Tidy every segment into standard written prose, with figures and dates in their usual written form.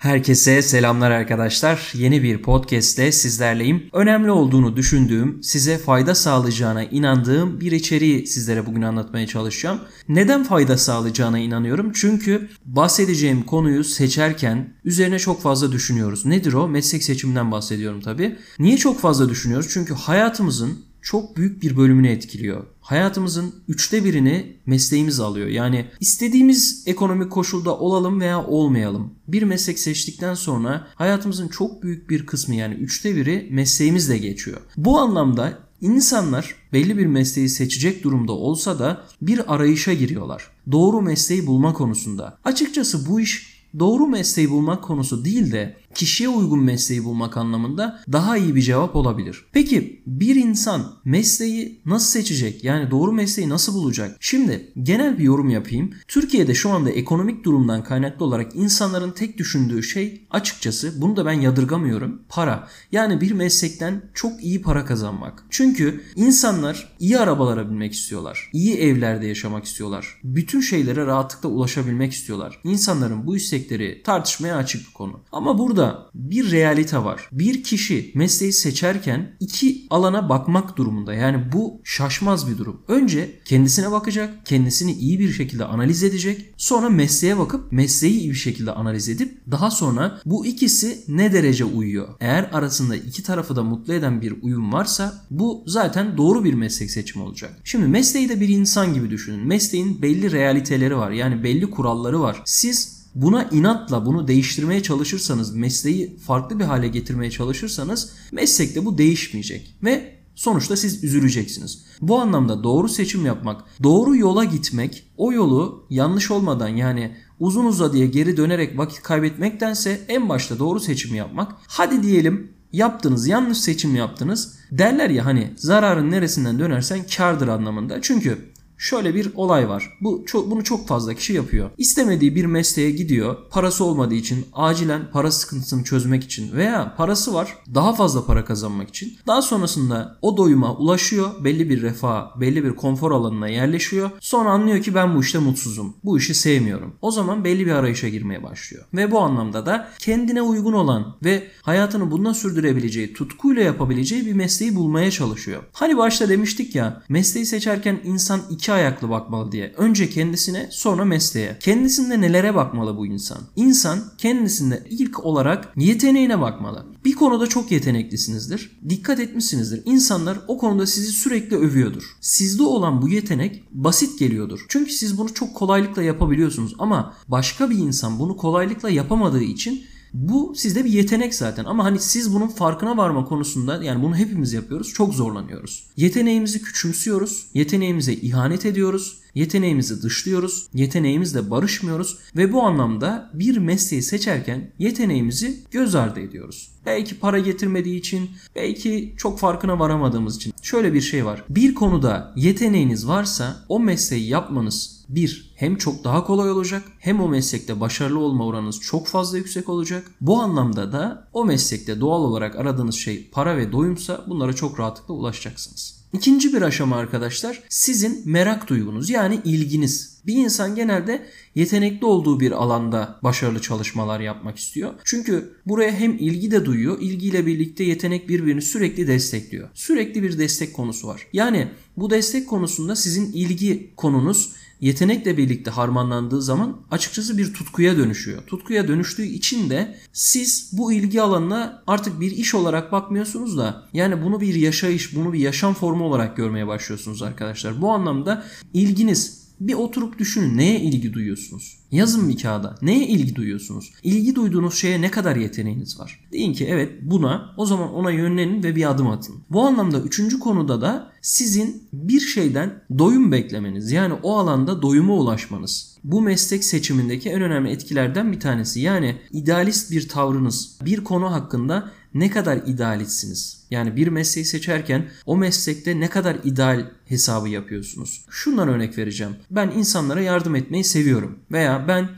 Herkese selamlar arkadaşlar. Yeni bir podcast'te sizlerleyim. Önemli olduğunu düşündüğüm, size fayda sağlayacağına inandığım bir içeriği sizlere bugün anlatmaya çalışacağım. Neden fayda sağlayacağına inanıyorum? Çünkü bahsedeceğim konuyu seçerken üzerine çok fazla düşünüyoruz. Nedir o? Meslek seçiminden bahsediyorum tabii. Niye çok fazla düşünüyoruz? Çünkü hayatımızın çok büyük bir bölümünü etkiliyor. Hayatımızın 1/3'ini mesleğimiz alıyor. Yani istediğimiz ekonomik koşulda olalım veya olmayalım, bir meslek seçtikten sonra hayatımızın çok büyük bir kısmı, yani 1/3'i mesleğimizle geçiyor. Bu anlamda insanlar belli bir mesleği seçecek durumda olsa da bir arayışa giriyorlar. Doğru mesleği bulma konusunda. Açıkçası bu iş doğru mesleği bulmak konusu değil de kişiye uygun mesleği bulmak anlamında daha iyi bir cevap olabilir. Peki bir insan mesleği nasıl seçecek? Yani doğru mesleği nasıl bulacak? Şimdi genel bir yorum yapayım. Türkiye'de şu anda ekonomik durumdan kaynaklı olarak insanların tek düşündüğü şey, açıkçası bunu da ben yadırgamıyorum, para. Yani bir meslekten çok iyi para kazanmak. Çünkü insanlar iyi arabalara binmek istiyorlar. İyi evlerde yaşamak istiyorlar. Bütün şeylere rahatlıkla ulaşabilmek istiyorlar. İnsanların bu istekleri tartışmaya açık bir konu. Ama burada bir realite var. Bir kişi mesleği seçerken iki alana bakmak durumunda. Yani bu şaşmaz bir durum. Önce kendisine bakacak, kendisini iyi bir şekilde analiz edecek. Sonra mesleğe bakıp mesleği iyi bir şekilde analiz edip daha sonra bu ikisi ne derece uyuyor? Eğer arasında iki tarafı da mutlu eden bir uyum varsa bu zaten doğru bir meslek seçimi olacak. Şimdi mesleği de bir insan gibi düşünün. Mesleğin belli realiteleri var. Yani belli kuralları var. Siz buna inatla bunu değiştirmeye çalışırsanız, mesleği farklı bir hale getirmeye çalışırsanız meslekte bu değişmeyecek ve sonuçta siz üzüleceksiniz. Bu anlamda doğru seçim yapmak, doğru yola gitmek, o yolu yanlış olmadan, yani uzun uzadıya geri dönerek vakit kaybetmektense en başta doğru seçimi yapmak. Hadi diyelim yaptınız, yanlış seçim yaptınız. Derler ya hani, zararın neresinden dönersen kârdır anlamında. Çünkü şöyle bir olay var. Bunu çok fazla kişi yapıyor. İstemediği bir mesleğe gidiyor. Parası olmadığı için, acilen para sıkıntısını çözmek için veya parası var, daha fazla para kazanmak için. Daha sonrasında o doyuma ulaşıyor. Belli bir refaha, belli bir konfor alanına yerleşiyor. Sonra anlıyor ki ben bu işte mutsuzum. Bu işi sevmiyorum. O zaman belli bir arayışa girmeye başlıyor. Ve bu anlamda da kendine uygun olan ve hayatını bundan sürdürebileceği, tutkuyla yapabileceği bir mesleği bulmaya çalışıyor. Hani başta demiştik ya, mesleği seçerken insan iki ayaklı bakmalı diye. Önce kendisine, sonra mesleğe. Kendisinde nelere bakmalı bu insan? İnsan kendisinde ilk olarak yeteneğine bakmalı. Bir konuda çok yeteneklisinizdir. Dikkat etmişsinizdir. İnsanlar o konuda sizi sürekli övüyordur. Sizde olan bu yetenek basit geliyordur. Çünkü siz bunu çok kolaylıkla yapabiliyorsunuz ama başka bir insan bunu kolaylıkla yapamadığı için bu sizde bir yetenek zaten, ama hani siz bunun farkına varma konusunda, yani bunu hepimiz yapıyoruz, çok zorlanıyoruz. Yeteneğimizi küçümsüyoruz, yeteneğimize ihanet ediyoruz, yeteneğimizi dışlıyoruz, yeteneğimizle barışmıyoruz ve bu anlamda bir mesleği seçerken yeteneğimizi göz ardı ediyoruz. Belki para getirmediği için, belki çok farkına varamadığımız için. Şöyle bir şey var. Bir konuda yeteneğiniz varsa o mesleği yapmanız bir, hem çok daha kolay olacak, hem o meslekte başarılı olma oranınız çok fazla yüksek olacak. Bu anlamda da o meslekte doğal olarak aradığınız şey para ve doyumsa bunlara çok rahatlıkla ulaşacaksınız. İkinci bir aşama arkadaşlar, sizin merak duygunuz, yani ilginiz. Bir insan genelde yetenekli olduğu bir alanda başarılı çalışmalar yapmak istiyor. Çünkü buraya hem ilgi de duyuyor, ilgiyle birlikte yetenek birbirini sürekli destekliyor. Sürekli bir destek konusu var. Yani bu destek konusunda sizin ilgi konunuz yetenekle birlikte harmanlandığı zaman açıkçası bir tutkuya dönüşüyor. Tutkuya dönüştüğü için de siz bu ilgi alanına artık bir iş olarak bakmıyorsunuz da, yani bunu bir yaşayış, bunu bir yaşam formu olarak görmeye başlıyorsunuz arkadaşlar. Bu anlamda ilginiz, bir oturup düşünün, neye ilgi duyuyorsunuz? Yazın bir kağıda, neye ilgi duyuyorsunuz? İlgi duyduğunuz şeye ne kadar yeteneğiniz var? Deyin ki evet buna, o zaman ona yönlenin ve bir adım atın. Bu anlamda üçüncü konuda da sizin bir şeyden doyum beklemeniz, yani o alanda doyuma ulaşmanız. Bu meslek seçimindeki en önemli etkilerden bir tanesi. Yani idealist bir tavrınız, bir konu hakkında ne kadar idealistsiniz? Yani bir mesleği seçerken o meslekte ne kadar ideal hesabı yapıyorsunuz? Şundan örnek vereceğim. Ben insanlara yardım etmeyi seviyorum veya ben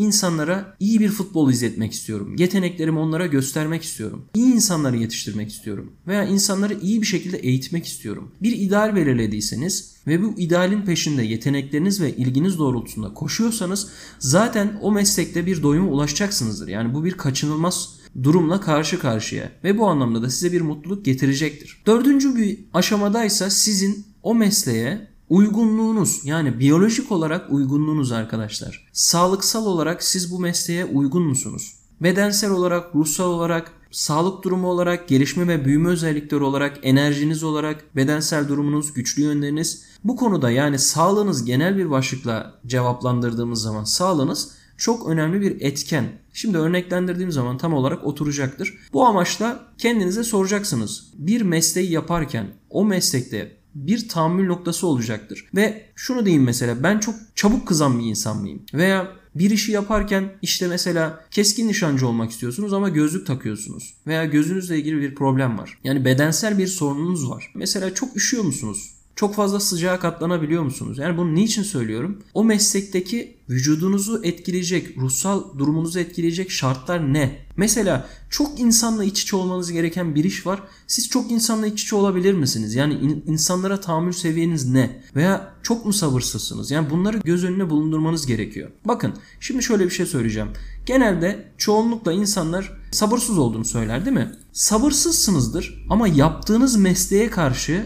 İnsanlara iyi bir futbol izletmek istiyorum. Yeteneklerimi onlara göstermek istiyorum. İyi insanları yetiştirmek istiyorum. Veya insanları iyi bir şekilde eğitmek istiyorum. Bir ideal belirlediyseniz ve bu idealin peşinde yetenekleriniz ve ilginiz doğrultusunda koşuyorsanız zaten o meslekte bir doyuma ulaşacaksınızdır. Yani bu bir kaçınılmaz durumla karşı karşıya ve bu anlamda da size bir mutluluk getirecektir. Dördüncü bir aşamadaysa sizin o mesleğe uygunluğunuz, yani biyolojik olarak uygunluğunuz arkadaşlar. Sağlıksal olarak siz bu mesleğe uygun musunuz? Bedensel olarak, ruhsal olarak, sağlık durumu olarak, gelişme ve büyüme özellikleri olarak, enerjiniz olarak, bedensel durumunuz, güçlü yönleriniz. Bu konuda yani sağlığınız genel bir başlıkla cevaplandırdığımız zaman sağlığınız çok önemli bir etken. Şimdi örneklendirdiğim zaman tam olarak oturacaktır. Bu amaçla kendinize soracaksınız. Bir mesleği yaparken o meslekte bir tahammül noktası olacaktır. Ve şunu diyeyim mesela, ben çok çabuk kızan bir insan mıyım? Veya bir işi yaparken işte mesela keskin nişancı olmak istiyorsunuz ama gözlük takıyorsunuz. Veya gözünüzle ilgili bir problem var. Yani bedensel bir sorununuz var. Mesela çok üşüyor musunuz? Çok fazla sıcağa katlanabiliyor musunuz? Yani bunu niçin söylüyorum? O meslekteki vücudunuzu etkileyecek, ruhsal durumunuzu etkileyecek şartlar ne? Mesela çok insanla iç içe olmanız gereken bir iş var. Siz çok insanla iç içe olabilir misiniz? Yani insanlara tahammül seviyeniz ne? Veya çok mu sabırsızsınız? Yani bunları göz önüne bulundurmanız gerekiyor. Bakın şimdi şöyle bir şey söyleyeceğim. Genelde çoğunlukla insanlar sabırsız olduğunu söyler, değil mi? Sabırsızsınızdır ama yaptığınız mesleğe karşı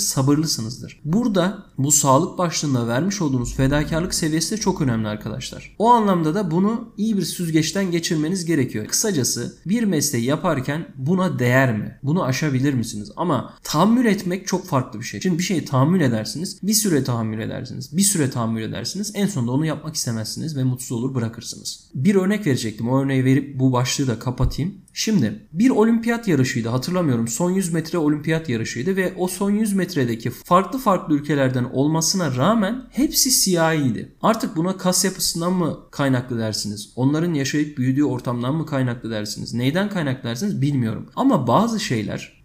sabırlısınızdır. Burada bu sağlık başlığında vermiş olduğunuz fedakarlık seviyesi de çok önemli arkadaşlar. O anlamda da bunu iyi bir süzgeçten geçirmeniz gerekiyor. Kısacası bir mesleği yaparken buna değer mi? Bunu aşabilir misiniz? Ama tahammül etmek çok farklı bir şey. Şimdi bir şeyi tahammül edersiniz, bir süre tahammül edersiniz. En sonunda onu yapmak istemezsiniz ve mutsuz olur, bırakırsınız. Bir örnek verecektim. O örneği verip bu başlığı da kapatayım. Şimdi bir olimpiyat yarışıydı, hatırlamıyorum. Son 100 metre olimpiyat yarışıydı ve o son 100 metredeki farklı ülkelerden olmasına rağmen hepsi siyahiydi. Artık buna kas yapısından mı kaynaklı dersiniz? Onların yaşayıp büyüdüğü ortamdan mı kaynaklı dersiniz? Neyden kaynaklı dersiniz bilmiyorum. Ama bazı şeyler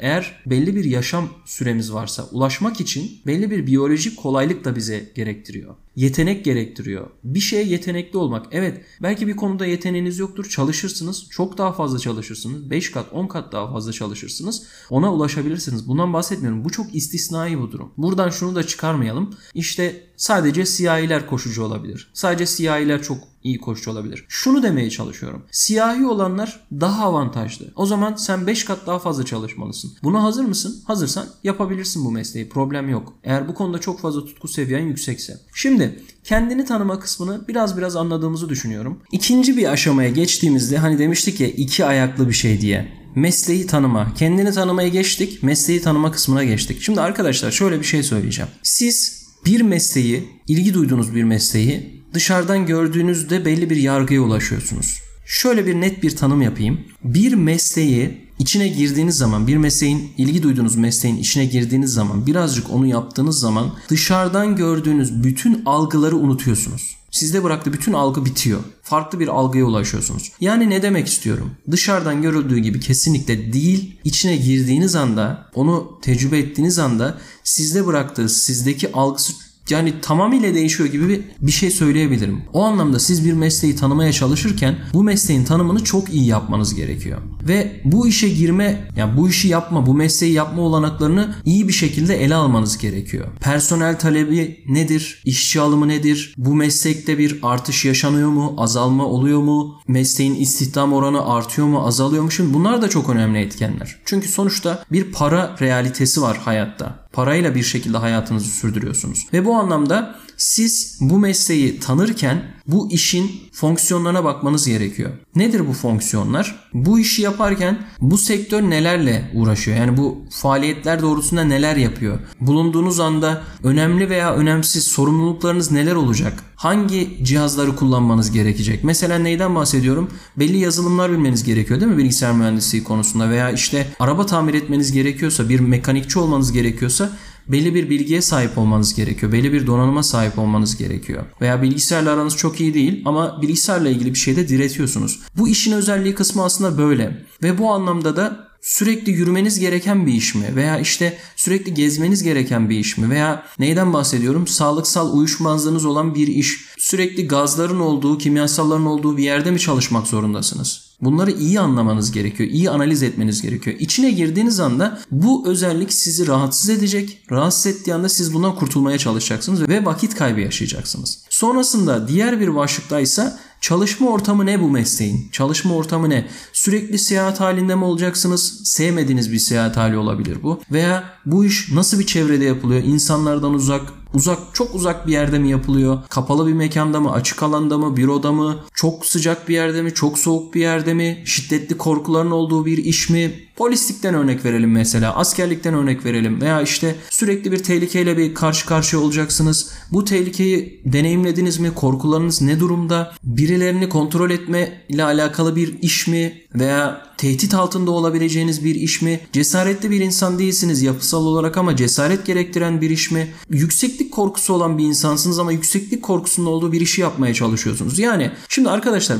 eğer belli bir yaşam süremiz varsa ulaşmak için belli bir biyolojik kolaylık da bize gerektiriyor. Yetenek gerektiriyor. Bir şeye yetenekli olmak. Evet, belki bir konuda yeteneğiniz yoktur. Çalışırsınız. Çok daha fazla çalışırsınız. 5 kat, 10 kat daha fazla çalışırsınız. Ona ulaşabilirsiniz. Bundan bahsetmiyorum. Bu çok istisnai bu durum. Buradan şunu da çıkarmayalım. İşte sadece siyahiler koşucu olabilir. Sadece siyahiler çok iyi koşucu olabilir. Şunu demeye çalışıyorum. Siyahi olanlar daha avantajlı. O zaman sen 5 kat daha fazla çalışmalısın. Buna hazır mısın? Hazırsan yapabilirsin bu mesleği. Problem yok. Eğer bu konuda çok fazla tutku seviyen yüksekse. Şimdi kendini tanıma kısmını biraz anladığımızı düşünüyorum. İkinci bir aşamaya geçtiğimizde hani demiştik ya 2 ayaklı bir şey diye. Mesleği tanıma. Kendini tanımaya geçtik. Mesleği tanıma kısmına geçtik. Şimdi arkadaşlar şöyle bir şey söyleyeceğim. Siz bir mesleği, ilgi duyduğunuz bir mesleği dışarıdan gördüğünüzde belli bir yargıya ulaşıyorsunuz. Şöyle bir net bir tanım yapayım. Bir mesleği içine girdiğiniz zaman, ilgi duyduğunuz mesleğin içine girdiğiniz zaman, birazcık onu yaptığınız zaman dışarıdan gördüğünüz bütün algıları unutuyorsunuz. Sizde bıraktığı bütün algı bitiyor. Farklı bir algıya ulaşıyorsunuz. Yani ne demek istiyorum? Dışarıdan görüldüğü gibi kesinlikle değil. İçine girdiğiniz anda, onu tecrübe ettiğiniz anda sizde bıraktığı, sizdeki algısı yani tamamıyla değişiyor gibi bir şey söyleyebilirim. O anlamda siz bir mesleği tanımaya çalışırken bu mesleğin tanımını çok iyi yapmanız gerekiyor. Ve bu işe girme, yani bu mesleği yapma olanaklarını iyi bir şekilde ele almanız gerekiyor. Personel talebi nedir? İşçi alımı nedir? Bu meslekte bir artış yaşanıyor mu? Azalma oluyor mu? Mesleğin istihdam oranı artıyor mu? Azalıyor mu? Şimdi bunlar da çok önemli etkenler. Çünkü sonuçta bir para realitesi var hayatta. Parayla bir şekilde hayatınızı sürdürüyorsunuz. Ve bu anlamda siz bu mesleği tanırken bu işin fonksiyonlarına bakmanız gerekiyor. Nedir bu fonksiyonlar? Bu işi yaparken bu sektör nelerle uğraşıyor? Yani bu faaliyetler doğrultusunda neler yapıyor? Bulunduğunuz anda önemli veya önemsiz sorumluluklarınız neler olacak? Hangi cihazları kullanmanız gerekecek? Mesela neyden bahsediyorum? Belli yazılımlar bilmeniz gerekiyor, değil mi? Bilgisayar mühendisliği konusunda veya işte araba tamir etmeniz gerekiyorsa, bir mekanikçi olmanız gerekiyorsa belli bir bilgiye sahip olmanız gerekiyor. Belli bir donanıma sahip olmanız gerekiyor. Veya bilgisayarla aranız çok iyi değil ama bilgisayarla ilgili bir şeyde diretiyorsunuz. Bu işin özelliği kısmı aslında böyle. Ve bu anlamda da sürekli yürümeniz gereken bir iş mi? Veya işte sürekli gezmeniz gereken bir iş mi? Veya neyden bahsediyorum? Sağlıksal uyuşmazlığınız olan bir iş. Sürekli gazların olduğu, kimyasalların olduğu bir yerde mi çalışmak zorundasınız? Bunları iyi anlamanız gerekiyor. İyi analiz etmeniz gerekiyor. İçine girdiğiniz anda bu özellik sizi rahatsız edecek. Rahatsız ettiği anda siz bundan kurtulmaya çalışacaksınız ve vakit kaybı yaşayacaksınız. Sonrasında diğer bir başlıkta ise çalışma ortamı ne bu mesleğin? Çalışma ortamı ne? Sürekli seyahat halinde mi olacaksınız? Sevmediğiniz bir seyahat hali olabilir bu. Veya bu iş nasıl bir çevrede yapılıyor? İnsanlardan çok uzak bir yerde mi yapılıyor? Kapalı bir mekanda mı? Açık alanda mı? Büroda mı? Çok sıcak bir yerde mi? Çok soğuk bir yerde mi? Şiddetli korkuların olduğu bir iş mi? Polislikten örnek verelim mesela. Askerlikten örnek verelim. Veya işte sürekli bir tehlikeyle bir karşı karşıya olacaksınız. Bu tehlikeyi deneyimlediniz mi? Korkularınız ne durumda? Birilerini kontrol etme ile alakalı bir iş mi? Veya tehdit altında olabileceğiniz bir iş mi? Cesaretli bir insan değilsiniz yapısal olarak ama cesaret gerektiren bir iş mi? Yükseklik korkusu olan bir insansınız ama yükseklik korkusunun olduğu bir işi yapmaya çalışıyorsunuz. Yani şimdi arkadaşlar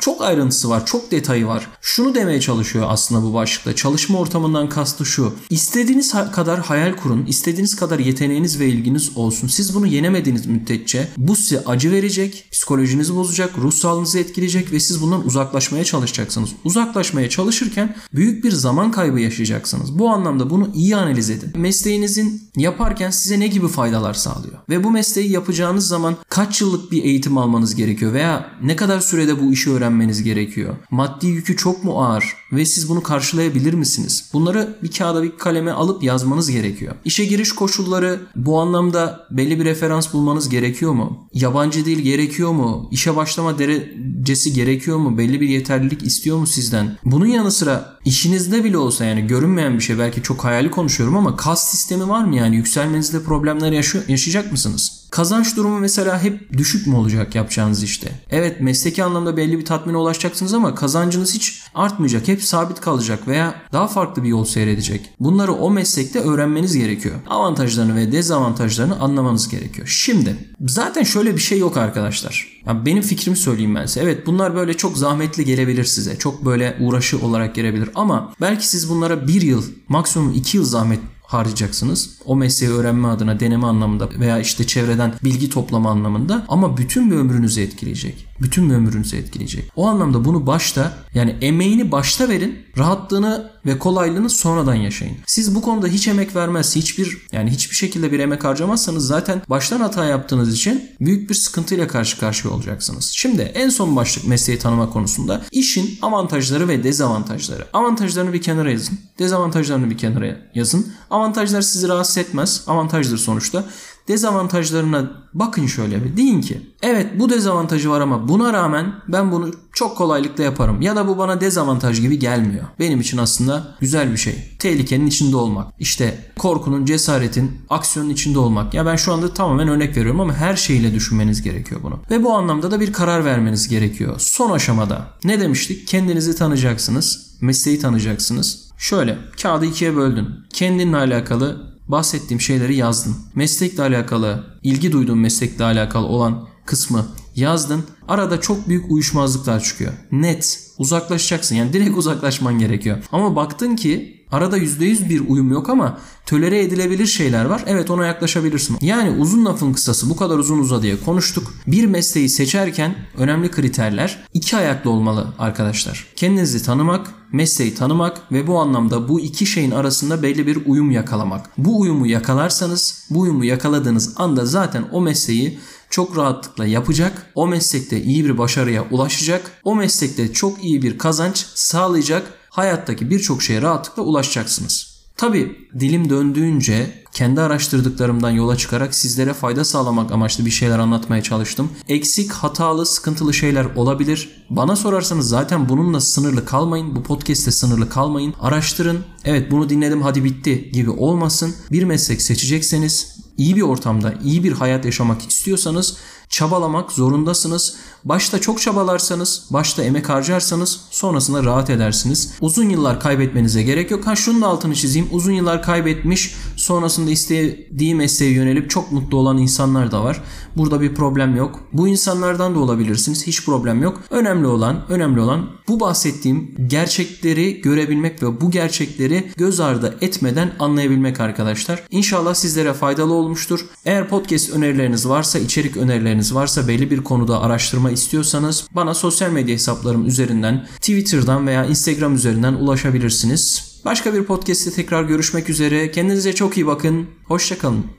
çok ayrıntısı var, çok detayı var. Şunu demeye çalışıyor aslında bu başlıkta. Çalışma ortamından kastı şu. İstediğiniz kadar hayal kurun, istediğiniz kadar yeteneğiniz ve ilginiz olsun. Siz bunu yenemediğiniz müddetçe bu size acı verecek, psikolojinizi bozacak, ruh sağlığınızı etkileyecek ve siz bundan uzaklaşmaya çalışacaksınız. Uzaklaşmaya çalışırken büyük bir zaman kaybı yaşayacaksınız. Bu anlamda bunu iyi analiz edin. Mesleğinizin yaparken size ne gibi faydalar sağlıyor? Ve bu mesleği yapacağınız zaman kaç yıllık bir eğitim almanız gerekiyor? Veya ne kadar sürede bu işi öğrenmeniz gerekiyor? Maddi yükü çok mu ağır? Ve siz bunu karşılayabilir misiniz? Bunları bir kağıda bir kaleme alıp yazmanız gerekiyor. İşe giriş koşulları, bu anlamda belli bir referans bulmanız gerekiyor mu? Yabancı dil gerekiyor mu? İşe başlama derecesi gerekiyor mu? Belli bir yeterlilik istiyor mu sizden? Bunun yanı sıra işinizde bile olsa, yani görünmeyen bir şey, belki çok hayali konuşuyorum ama kas sistemi var mı? Yani yükselmenizde problemler yaşayacak mısınız? Kazanç durumu mesela hep düşük mü olacak yapacağınız işte? Evet, mesleki anlamda belli bir tatmine ulaşacaksınız ama kazancınız hiç artmayacak. Hep sabit kalacak veya daha farklı bir yol seyredecek. Bunları o meslekte öğrenmeniz gerekiyor. Avantajlarını ve dezavantajlarını anlamanız gerekiyor. Şimdi zaten şöyle bir şey yok arkadaşlar. Ya benim fikrimi söyleyeyim ben size. Evet, bunlar böyle çok zahmetli gelebilir size. Çok böyle uğraşı olarak gelebilir ama belki siz bunlara 1 yıl, maksimum 2 yıl zahmet harcayacaksınız. O mesleği öğrenme adına, deneme anlamında veya işte çevreden bilgi toplama anlamında, ama bütün bir ömrünüzü etkileyecek. Bütün bir ömrünüzü etkileyecek. O anlamda bunu başta, yani emeğini başta verin, rahatlığını ve kolaylığını sonradan yaşayın. Siz bu konuda hiç emek vermez, hiçbir şekilde bir emek harcamazsanız zaten baştan hata yaptığınız için büyük bir sıkıntıyla karşı karşıya olacaksınız. Şimdi en son başlık mesleği tanıma konusunda işin avantajları ve dezavantajları. Avantajlarını bir kenara yazın. Dezavantajlarını bir kenara yazın. Avantajlar sizi rahatsız etmez. Avantajdır sonuçta. Dezavantajlarına bakın şöyle bir. Deyin ki evet, bu dezavantajı var ama buna rağmen ben bunu çok kolaylıkla yaparım. Ya da bu bana dezavantaj gibi gelmiyor. Benim için aslında güzel bir şey. Tehlikenin içinde olmak. İşte korkunun, cesaretin, aksiyonun içinde olmak. Ya ben şu anda tamamen örnek veriyorum ama her şeyle düşünmeniz gerekiyor bunu. Ve bu anlamda da bir karar vermeniz gerekiyor. Son aşamada ne demiştik? Kendinizi tanıyacaksınız. Mesleği tanıyacaksınız. Şöyle kağıdı 2'ye böldün. Kendinle alakalı bahsettiğim şeyleri yazdın. Meslekle alakalı, ilgi duyduğun meslekle alakalı olan kısmı yazdın. Arada çok büyük uyuşmazlıklar çıkıyor. Net. Uzaklaşacaksın. Yani direkt uzaklaşman gerekiyor. Ama baktın ki arada %100 bir uyum yok ama tölere edilebilir şeyler var. Evet, ona yaklaşabilirsin. Yani uzun lafın kısası, bu kadar uzun uza diye konuştuk. Bir mesleği seçerken önemli kriterler 2 ayaklı olmalı arkadaşlar. Kendinizi tanımak, mesleği tanımak ve bu anlamda bu 2 şeyin arasında belli bir uyum yakalamak. Bu uyumu yakalarsanız, bu uyumu yakaladığınız anda zaten o mesleği çok rahatlıkla yapacak, o meslekte iyi bir başarıya ulaşacak, o meslekte çok iyi bir kazanç sağlayacak, hayattaki birçok şeye rahatlıkla ulaşacaksınız. Tabii dilim döndüğünce kendi araştırdıklarımdan yola çıkarak sizlere fayda sağlamak amaçlı bir şeyler anlatmaya çalıştım. Eksik, hatalı, sıkıntılı şeyler olabilir. Bana sorarsanız zaten bununla sınırlı kalmayın. Bu podcast'te sınırlı kalmayın. Araştırın. Evet, bunu dinledim hadi bitti gibi olmasın. Bir meslek seçecekseniz, iyi bir ortamda, iyi bir hayat yaşamak istiyorsanız çabalamak zorundasınız. Başta çok çabalarsanız, başta emek harcarsanız sonrasında rahat edersiniz. Uzun yıllar kaybetmenize gerek yok. Ha, şunun da altını çizeyim. Uzun yıllar kaybetmiş, sonrasında istediği mesleğe yönelip çok mutlu olan insanlar da var. Burada bir problem yok. Bu insanlardan da olabilirsiniz. Hiç problem yok. Önemli olan bu bahsettiğim gerçekleri görebilmek ve bu gerçekleri göz ardı etmeden anlayabilmek arkadaşlar. İnşallah sizlere faydalı olmuştur. Eğer podcast önerileriniz varsa, içerik önerileriniz varsa, belli bir konuda araştırma istiyorsanız bana sosyal medya hesaplarım üzerinden, Twitter'dan veya Instagram üzerinden ulaşabilirsiniz. Başka bir podcast'te tekrar görüşmek üzere. Kendinize çok iyi bakın. Hoşça kalın.